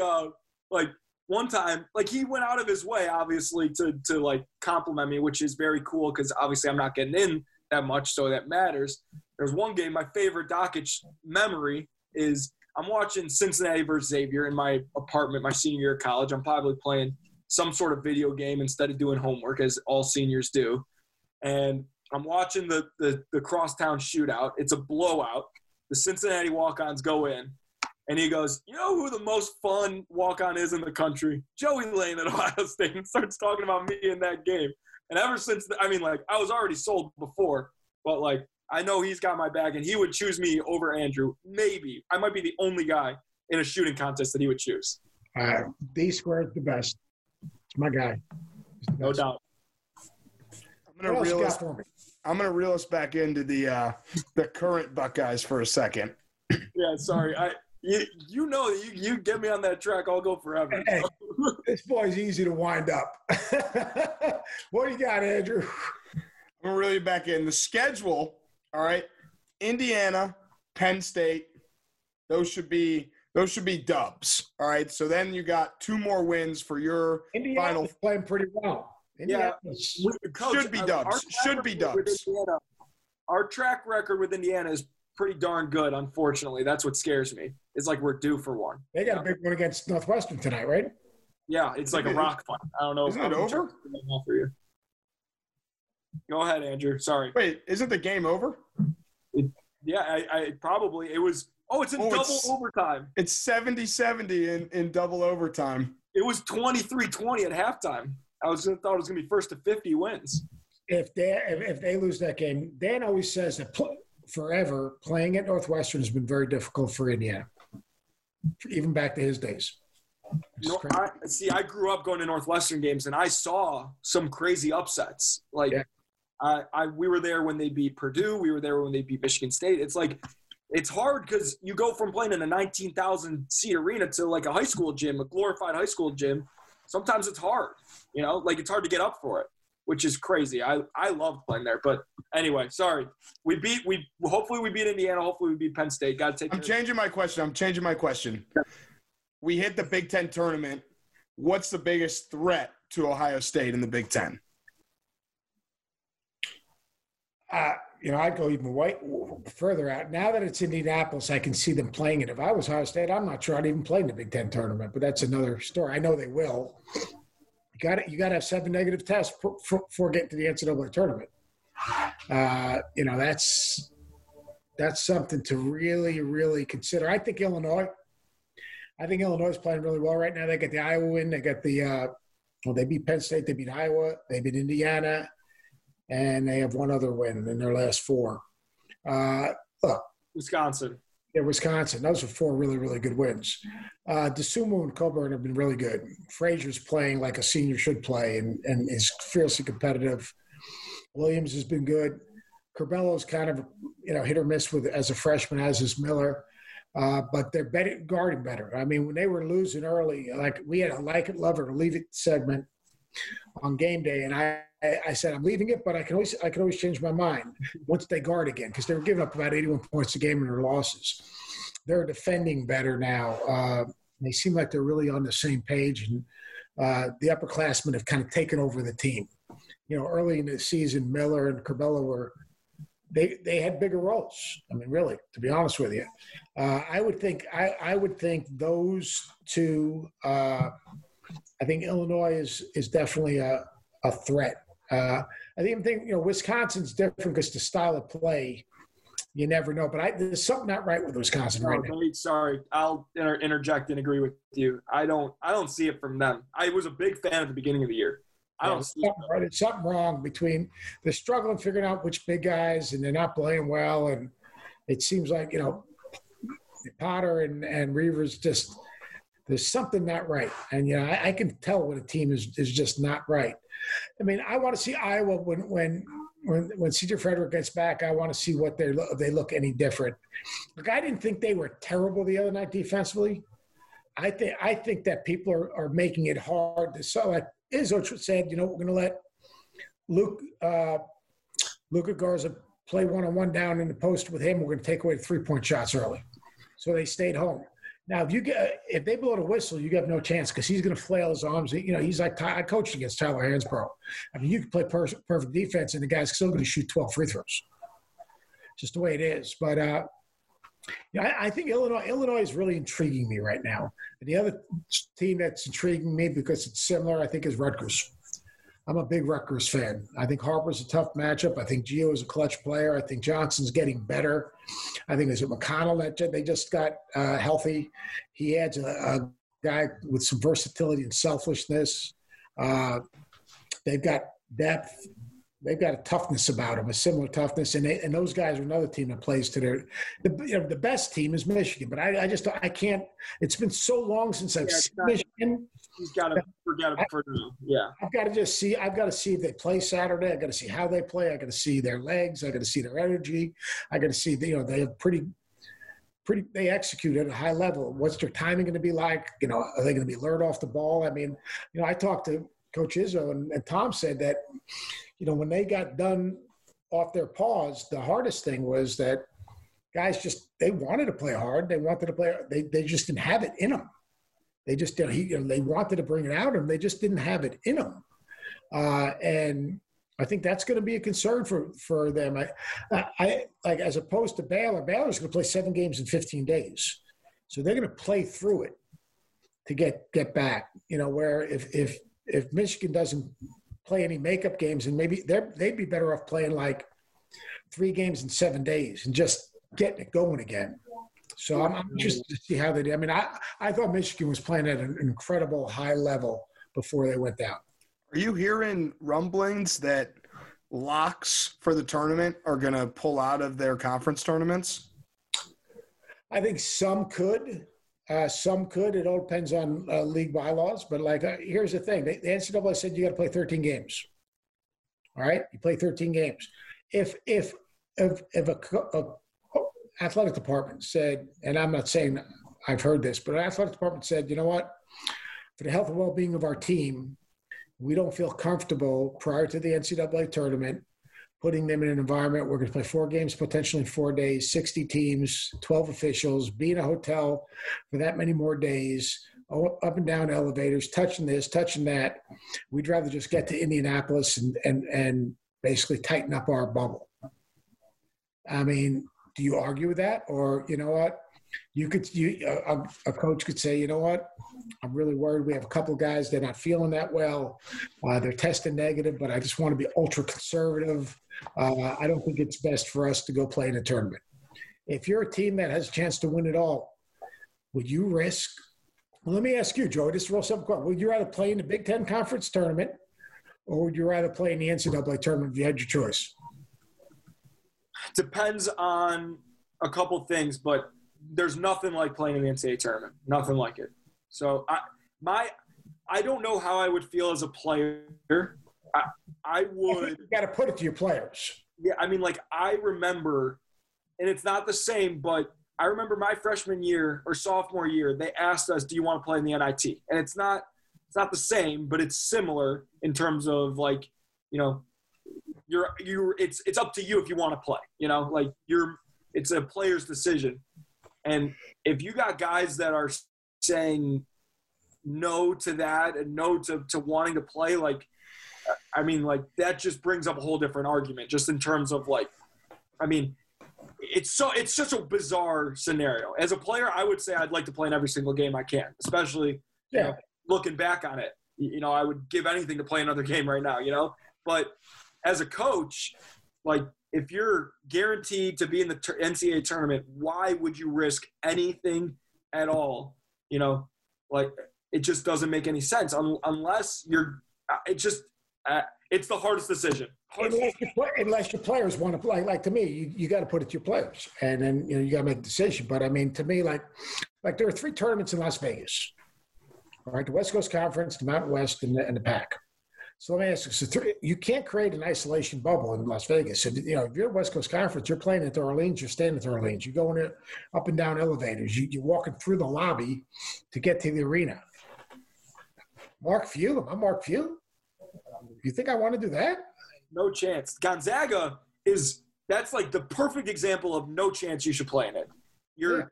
like, one time, like, he went out of his way, obviously, to like, compliment me, which is very cool because, obviously, I'm not getting in that much, so that matters. There's one game, my favorite Dockich memory is I'm watching Cincinnati versus Xavier in my apartment my senior year of college. I'm probably playing some sort of video game instead of doing homework, as all seniors do. And I'm watching the crosstown shootout. It's a blowout. The Cincinnati walk-ons go in, and he goes, you know who the most fun walk-on is in the country? Joey Lane at Ohio State, and starts talking about me in that game. And ever since, I was already sold before, but, like, I know he's got my back, and he would choose me over Andrew. Maybe. I might be the only guy in a shooting contest that he would choose. D-squared the best. My guy. No doubt. I'm gonna reel us back into the current Buckeyes for a second. Yeah, sorry. You know that you get me on that track, I'll go forever. Hey, this boy's easy to wind up. What do you got, Andrew? I'm gonna reel you back in. The schedule, all right. Indiana, Penn State, those should be dubs, all right? So then you got 2 more wins for your final. Indiana's playing pretty well. Indiana should be dubs. Indiana, our track record with Indiana is pretty darn good, unfortunately. That's what scares me. It's like we're due for one. They got a big one against Northwestern tonight, right? Yeah, it's like a rock fight. I don't know. Isn't it over? For you. Go ahead, Andrew. Sorry. Wait, isn't the game over? I probably – it was – Oh, it's in double overtime. It's 70-70 in double overtime. It was 23-20 at halftime. I thought it was going to be first to 50 wins. If they lose that game, Dan always says that forever playing at Northwestern has been very difficult for Indiana. even back to his days. No, I grew up going to Northwestern games, and I saw some crazy upsets. Like, yeah. We were there when they beat Purdue. We were there when they beat Michigan State. It's like, it's hard because you go from playing in a 19,000-seat arena to, like, a high school gym, a glorified high school gym. Sometimes it's hard, you know? Like, it's hard to get up for it, which is crazy. I love playing there. But anyway, sorry. Hopefully we beat Indiana. Hopefully we beat Penn State. Got to take care. I'm changing my question. Yeah. We hit the Big Ten tournament. What's the biggest threat to Ohio State in the Big Ten? I'd go even further out. Now that it's Indianapolis, I can see them playing it. If I was Ohio State, I'm not sure I'd even play in the Big Ten tournament, but that's another story. I know they will. You got to have 7 negative tests before getting to the NCAA tournament. That's something to really, really consider. I think Illinois is playing really well right now. They got the Iowa win. They got they beat Penn State. They beat Iowa. They beat Indiana. And they have one other win in their last 4. Wisconsin. Yeah, Wisconsin. Those are 4 really, really good wins. DeSumo and Coburn have been really good. Frazier's playing like a senior should play and is fiercely competitive. Williams has been good. Curbello's kind of, hit or miss with as a freshman, as is Miller. But they're guarding better. I mean, when they were losing early, like we had a like it, love it, or leave it segment on game day, and I said I'm leaving it, but I can always change my mind once they guard again, because they were giving up about 81 points a game in their losses. They're defending better now. They seem like they're really on the same page, and the upperclassmen have kind of taken over the team. Early in the season, Miller and Curbelo were. They had bigger roles. I mean, really, to be honest with you, I would think those 2. I think Illinois is definitely a threat. I think Wisconsin's different because the style of play, you never know. But there's something not right with Wisconsin right now. Sorry, I'll interject and agree with you. I don't see it from them. I was a big fan at the beginning of the year. There's something wrong between they're struggling figuring out which big guys, and they're not playing well, and it seems like Potter and Reavers just there's something not right, and I can tell when a team is just not right. I mean, I want to see Iowa when C.J. Frederick gets back. I want to see what they look any different. Look, I didn't think they were terrible the other night defensively. I think that people are making it hard to so like. Izzo said, we're going to let Luka Garza play one-on-one down in the post with him. We're going to take away the three-point shots early. So they stayed home. Now, if they blow the whistle, you have no chance because he's going to flail his arms. He's like – I coached against Tyler Hansbrough. I mean, you can play perfect defense, and the guy's still going to shoot 12 free throws. Just the way it is. But I think Illinois is really intriguing me right now. And the other team that's intriguing me because it's similar, I think, is Rutgers. I'm a big Rutgers fan. I think Harper's a tough matchup. I think Gio is a clutch player. I think Johnson's getting better. I think it's McConnell that they just got healthy. He adds a guy with some versatility and selflessness. They've got depth. They've got a toughness about them, a similar toughness, and those guys are another team that plays to their. The best team is Michigan, but I can't. It's been so long since I've seen Michigan. He's got to forget it for now. Yeah, I've got to see if they play Saturday. I've got to see how they play. I've got to see their legs. I've got to see their energy. I've got to see they have pretty. They execute at a high level. What's their timing going to be like? Are they going to be alert off the ball? I mean, I talked to Coach Izzo and Tom said that. When they got done off their paws, the hardest thing was that guys they wanted to play hard. They wanted to play – they just didn't have it in them. They just – they wanted to bring it out of them. They just didn't have it in them. And I think that's going to be a concern for them. I as opposed to Baylor, Baylor's going to play 7 games in 15 days. So they're going to play through it to get back, where if Michigan doesn't – play any makeup games, and maybe they'd be better off playing like 3 games in 7 days and just getting it going again. So I'm interested to see how they do. I mean, I thought Michigan was playing at an incredible high level before they went down. Are you hearing rumblings that locks for the tournament are going to pull out of their conference tournaments? I think some could. Some could. It all depends on league bylaws. But, like, here's the thing. The NCAA said you got to play 13 games. All right? You play 13 games. If a athletic department said, and I'm not saying I've heard this, but an athletic department said, you know what, for the health and well-being of our team, we don't feel comfortable prior to the NCAA tournament putting them in an environment. We're going to play 4 games, potentially 4 days, 60 teams, 12 officials, be in a hotel for that many more days, up and down elevators, touching this, touching that. We'd rather just get to Indianapolis and basically tighten up our bubble. I mean, do you argue with that? Or, you know what, a coach could say, you know what, I'm really worried. We have a couple of guys, they're not feeling that well. They're testing negative, but I just want to be ultra conservative. I don't think it's best for us to go play in a tournament. If you're a team that has a chance to win it all, would you risk? Well, let me ask you, Joey, just a real simple question. Would you rather play in the Big Ten Conference tournament, or would you rather play in the NCAA tournament if you had your choice? Depends on a couple things, but there's nothing like playing in the NCAA tournament. Nothing like it. So I don't know how I would feel as a player. I would. I think you got to put it to your players. Yeah, I mean, like, I remember, and it's not the same, but I remember my freshman year or sophomore year, they asked us, "Do you want to play in the NIT?" And it's not the same, but it's similar in terms of, like, you know, it's up to you if you want to play. You know, like, it's a player's decision. And if you got guys that are saying no to that and no to wanting to play, like, I mean, like, that just brings up a whole different argument just in terms of, like, I mean, it's such a bizarre scenario. As a player, I would say I'd like to play in every single game I can, especially you know, looking back on it. You know, I would give anything to play another game right now, you know. But as a coach, like, if you're guaranteed to be in the NCAA tournament, why would you risk anything at all? You know, like, it just doesn't make any sense unless you're – it's the hardest decision. Unless your players want to play. Like, to me, you got to put it to your players. And then, you know, you got to make a decision. But, I mean, to me, like there are 3 tournaments in Las Vegas, all right, the West Coast Conference, the Mountain West, and the PAC. So let me ask you, you can't create an isolation bubble in Las Vegas. So, you know, if you're at West Coast Conference, you're playing at the Orleans, you're staying at the Orleans, you're going up and down elevators, you're walking through the lobby to get to the arena. Mark Few, am I Mark Few? You think I want to do that? No chance. Gonzaga that's like the perfect example of no chance you should play in it. You're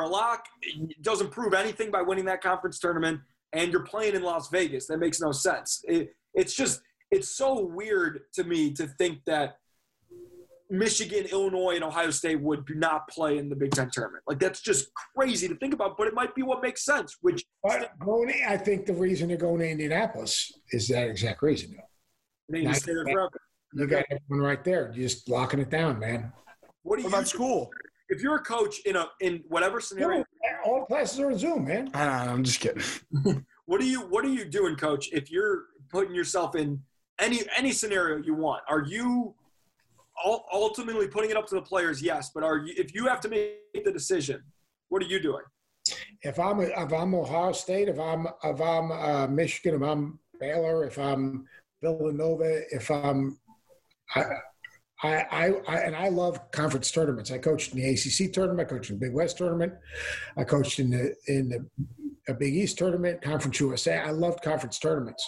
a lock. It doesn't prove anything by winning that conference tournament, and you're playing in Las Vegas. That makes no sense. It's just – it's so weird to me to think that Michigan, Illinois, and Ohio State would not play in the Big Ten tournament. Like, that's just crazy to think about, but it might be what makes sense. I think the reason they're going to Indianapolis is that exact reason. They just stay there forever. You got everyone right there. You're just locking it down, man. What about school? If you're a coach in whatever scenario – all classes are on Zoom, man. I'm just kidding. What are you doing, Coach, if you're – putting yourself in any scenario you want? Are you ultimately putting it up to the players? Yes, but if you have to make the decision, what are you doing? If I'm Ohio State, if I'm Michigan, if I'm Baylor, if I'm Villanova, and I love conference tournaments. I coached in the ACC tournament. I coached in the Big West tournament. I coached in the Big East tournament, Conference USA. I loved conference tournaments.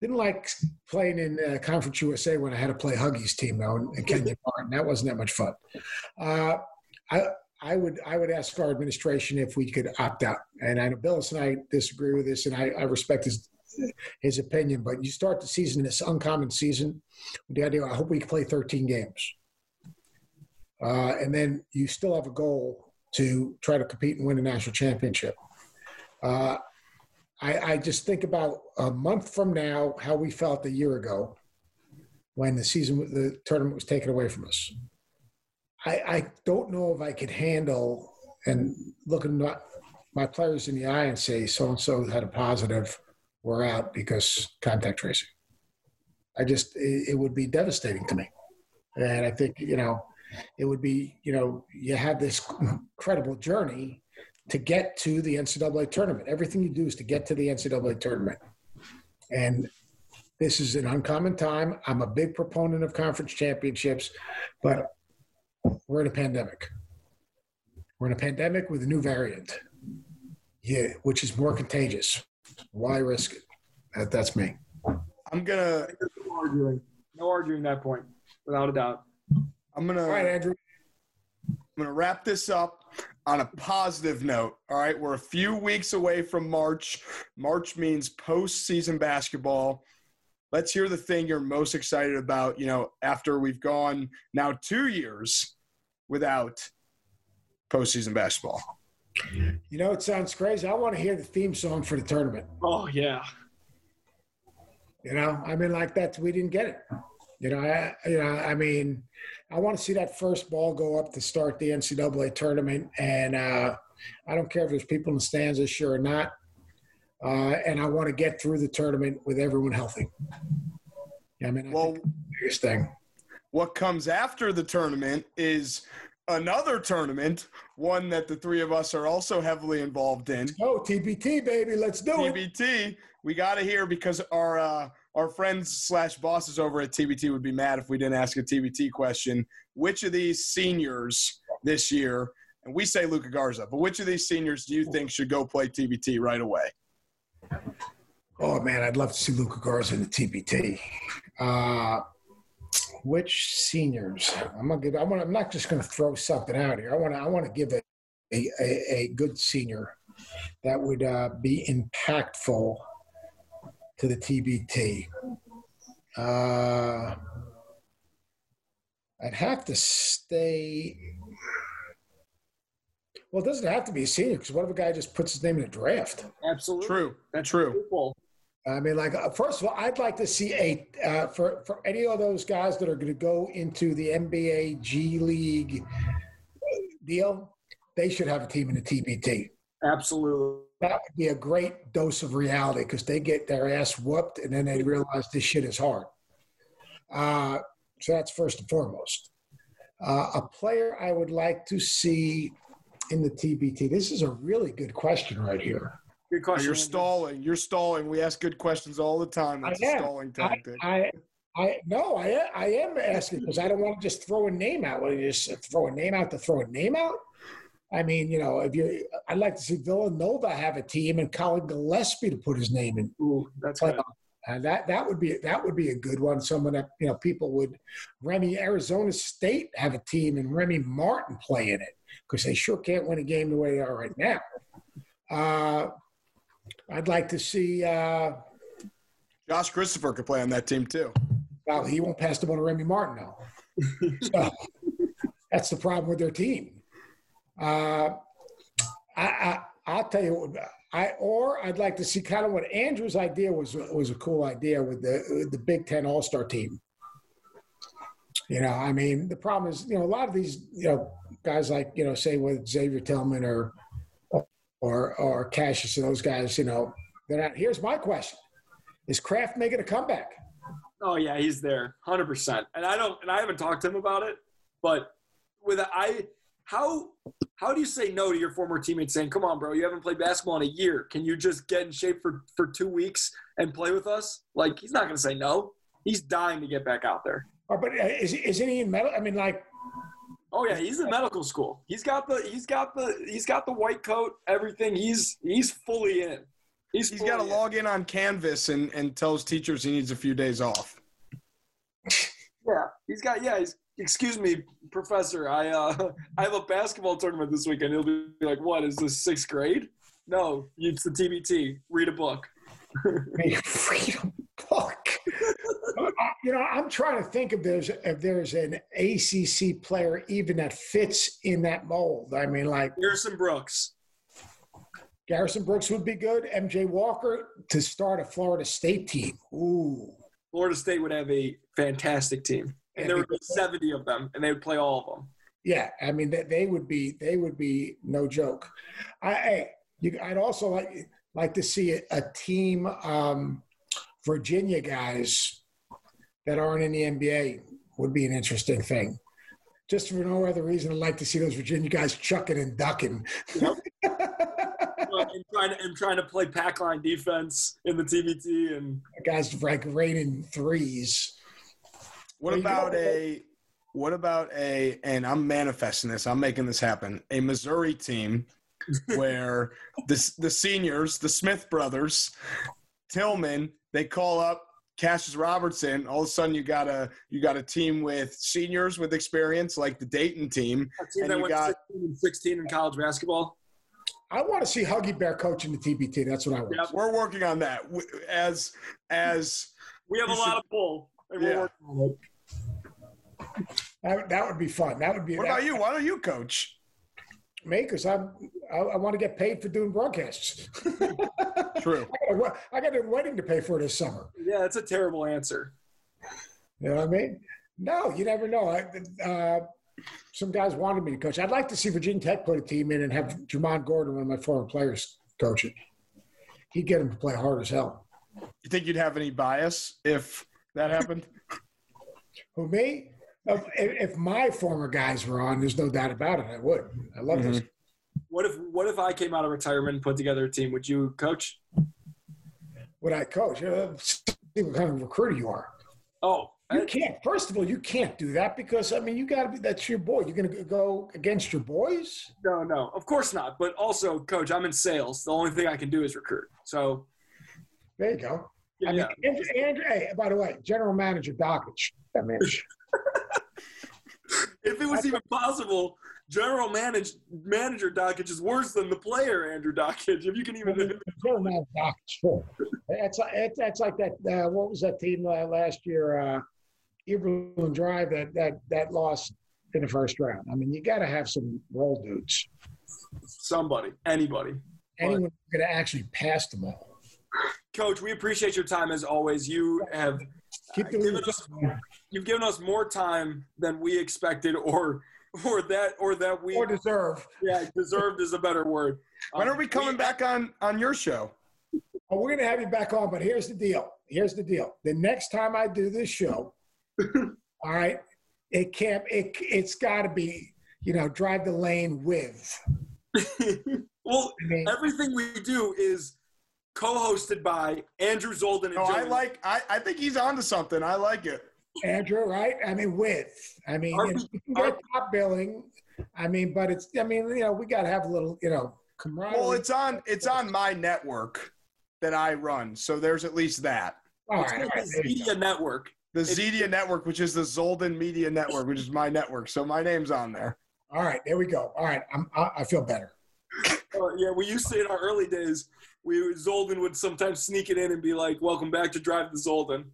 Didn't like playing in Conference USA when I had to play Huggy's team, though, and Kihei Clark. That wasn't that much fun. I would ask our administration if we could opt out. And I know Billis and I disagree with this, and I respect his opinion. But you start the season, this uncommon season, with the idea, I hope we can play 13 games. And then you still have a goal to try to compete and win a national championship. I just think about a month from now how we felt a year ago when the tournament was taken away from us. I don't know if I could handle and looking at my players in the eye and say, so-and-so had a positive, we're out because contact tracing. It would be devastating to me. And I think, you know, it would be, you know, you have this incredible journey to get to the NCAA tournament. Everything you do is to get to the NCAA tournament. And this is an uncommon time. I'm a big proponent of conference championships, but we're in a pandemic. We're in a pandemic with a new variant, which is more contagious. Why risk it? That's me. I'm going to – no arguing that point, without a doubt. I'm going to – all right, Andrew. I'm going to wrap this up on a positive note, all right? We're a few weeks away from March. March means postseason basketball. Let's hear the thing you're most excited about, you know, after we've gone now 2 years without postseason basketball. You know, it sounds crazy. I want to hear the theme song for the tournament. Oh, yeah. You know, I mean, like that, we didn't get it. I mean, I want to see that first ball go up to start the NCAA tournament. And I don't care if there's people in the stands this year or not. And I want to get through the tournament with everyone healthy. I mean, well, that's the biggest thing. What comes after the tournament is another tournament, one that the three of us are also heavily involved in. Oh, TBT, baby. Let's do it. TBT. We got to hear, because our friends / bosses over at TBT would be mad if we didn't ask a TBT question. Which of these seniors this year, and we say Luka Garza, but which of these seniors do you think should go play TBT right away? Oh, man, I'd love to see Luka Garza in the TBT. Which seniors? I'm not just going to throw something out here. I want to give a good senior that would be impactful to the TBT. I'd have to stay. Well, it doesn't have to be a senior, because what if a guy just puts his name in a draft? Absolutely. True. That's true. I mean, like, first of all, I'd like to see for any of those guys that are going to go into the NBA G League deal, they should have a team in the TBT. Absolutely. That would be a great dose of reality, because they get their ass whooped and then they realize this shit is hard. So that's first and foremost. A player I would like to see in the TBT. This is a really good question right here. Good question. You're stalling. You're stalling. We ask good questions all the time. That's a stalling tactic. I am asking, because I don't want to just throw a name out. Well, you just throw a name out to throw a name out? I mean, you know, I'd like to see Villanova have a team and Colin Gillespie to put his name in. Ooh, that's good. And that would be a good one. Someone that, you know, people would. Arizona State have a team and Remy Martin play in it, because they sure can't win a game the way they are right now. I'd like to see Josh Christopher could play on that team too. Well, he won't pass the ball to Remy Martin now. So that's the problem with their team. I'll tell you what. I'd like to see kind of what Andrew's idea was a cool idea with the Big Ten All-Star team. You know, I mean, the problem is, you know, a lot of these, you know, guys like, you know, say with Xavier Tillman or Cassius and those guys, you know, they're not. Here's my question: is Kraft making a comeback? Oh yeah, he's there, 100%. And I haven't talked to him about it, but how do you say no to your former teammates saying, come on, bro, you haven't played basketball in a year. Can you just get in shape for 2 weeks and play with us? Like, he's not going to say no. He's dying to get back out there. Oh, but isn't he in medical? I mean, like. Oh, yeah, he's in medical school. He's got the white coat, everything. He's fully in. He's got to log in on Canvas and tells teachers he needs a few days off. Yeah, excuse me, Professor, I have a basketball tournament this weekend. He'll be like, what, is this sixth grade? No, it's the TBT. Read a book. Read a book. You know, I'm trying to think if there's an ACC player even that fits in that mold. I mean, like. Garrison Brooks would be good. MJ Walker to start a Florida State team. Ooh. Florida State would have a fantastic team. And there would be 70 of them, and they would play all of them. Yeah, I mean, they would be no joke. I'd also like to see a team, Virginia guys that aren't in the NBA would be an interesting thing. Just for no other reason, I'd like to see those Virginia guys chucking and ducking. Yep. I'm trying to play pack line defense in the TBT, and guys like raining threes. What about a and I'm manifesting this, I'm making this happen, a Missouri team where the seniors, the Smith brothers, Tillman, they call up Cassius Robertson, all of a sudden you got a team with seniors with experience, like the Dayton team. A team and that you went got 16 in college basketball. I want to see Huggy Bear coaching the TBT. That's what I want. Yeah, we're working on that. As we have a lot of pull. And yeah. We're working on it. That would be fun. That would be. What about you? Why don't you coach? Makers, I want to get paid for doing broadcasts. True. I got a wedding to pay for this summer. Yeah, that's a terrible answer. You know what I mean? No, you never know. Some guys wanted me to coach. I'd like to see Virginia Tech put a team in and have Jermon Gordon, one of my former players, coach it. He'd get him to play hard as hell. You think you'd have any bias if that happened? Who, me? If my former guys were on, there's no doubt about it. I would. I love this. What if I came out of retirement and put together a team? Would you coach? Would I coach? See what kind of recruiter you are. Oh, you can't. First of all, you can't do that because you got to be. That's your boy. You're going to go against your boys. No, of course not. But also, coach, I'm in sales. The only thing I can do is recruit. So there you go. Yeah. Andrew, hey, by the way, general manager Dockage. That man. If it was even possible, general manager Dockage is worse than the player Andrew Dockage. If you can even general manager Dockage, sure. That's like that. What was that team last year? Eberlin Drive that lost in the first round. You got to have some role dudes. Somebody, anybody, anyone going to actually pass the ball. Coach, we appreciate your time as always. You have you've given us more time than we expected or that we deserve. Yeah, deserved is a better word. When are we coming back on your show? Oh, we're going to have you back on, but here's the deal. The next time I do this show, all right, it's got to be, drive the lane with. Well, everything we do is co-hosted by Andrew Zolden and Joey. I think he's onto something. I like it. Andrew, right? You can get top billing. But it's we gotta have a little, camaraderie. Well, it's on my network that I run. So there's at least that. All right. The Zedia Network, which is the Zolden Media Network, which is my network. So my name's on there. All right, there we go. All right. I feel better. Yeah, we used to in our early days. Zolden would sometimes sneak it in and be like, welcome back to Drive the Zolden.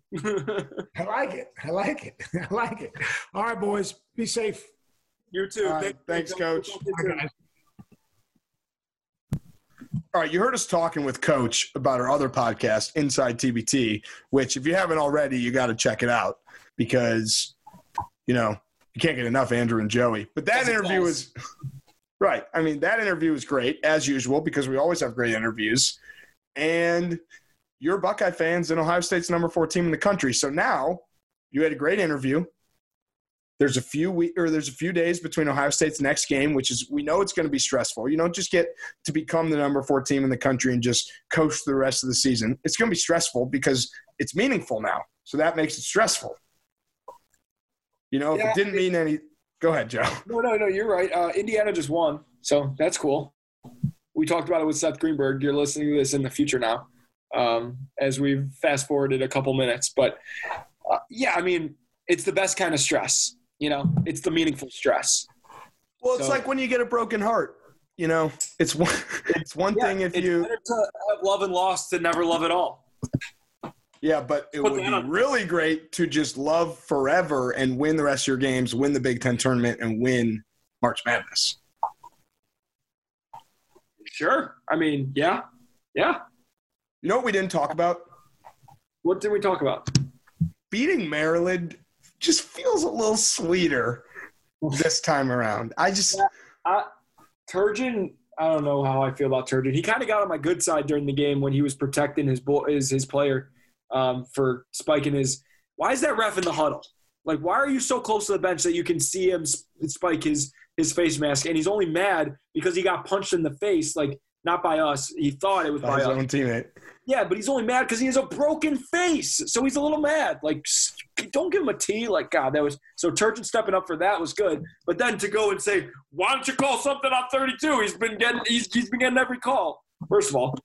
I like it. All right, boys. Be safe. You too. Right, thanks, Coach. All right, you heard us talking with Coach about our other podcast, Inside TBT, which if you haven't already, you got to check it out because, you can't get enough Andrew and Joey. But that interview was – right. That interview was great, as usual, because we always have great interviews. And you're Buckeye fans, and Ohio State's #4 team in the country. So now you had a great interview. There's a few days between Ohio State's next game, which is we know it's going to be stressful. You don't just get to become the #4 team in the country and just coast the rest of the season. It's going to be stressful because it's meaningful now. So that makes it stressful. If it didn't mean any – Go ahead, Joe. No, you're right. Indiana just won, so that's cool. We talked about it with Seth Greenberg. You're listening to this in the future now as we've fast-forwarded a couple minutes. But, it's the best kind of stress, It's the meaningful stress. Well, it's like when you get a broken heart, It's one thing if you – It's better to have love and loss than never love at all. Yeah, but it would be really great to just love forever and win the rest of your games, win the Big Ten tournament, and win March Madness. Sure. Yeah. You know what we didn't talk about? What did we talk about? Beating Maryland just feels a little sweeter this time around. Turgeon – I don't know how I feel about Turgeon. He kind of got on my good side during the game when he was protecting his player for spiking his – why is that ref in the huddle? Like, why are you so close to the bench that you can see him spike his face mask? And he's only mad because he got punched in the face. Like, Not by us. He thought it was by his own teammate. Yeah, but he's only mad because he has a broken face. So he's a little mad. Like, don't give him a T. Like, God, that was – so Turgeon stepping up for that was good. But then to go and say, why don't you call something on 32? He's been getting every call. First of all,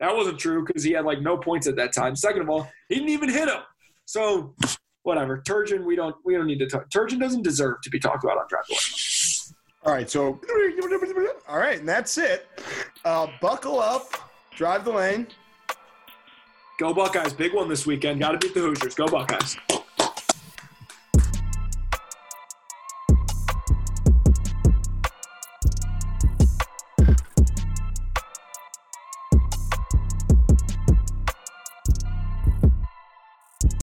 that wasn't true because he had, like, no points at that time. Second of all, he didn't even hit him. So, whatever. Turgeon, we don't need to talk. Turgeon doesn't deserve to be talked about on draft one. All right, so – all right, and that's it. Buckle up. Drive the lane. Go Buckeyes. Big one this weekend. Got to beat the Hoosiers. Go Buckeyes.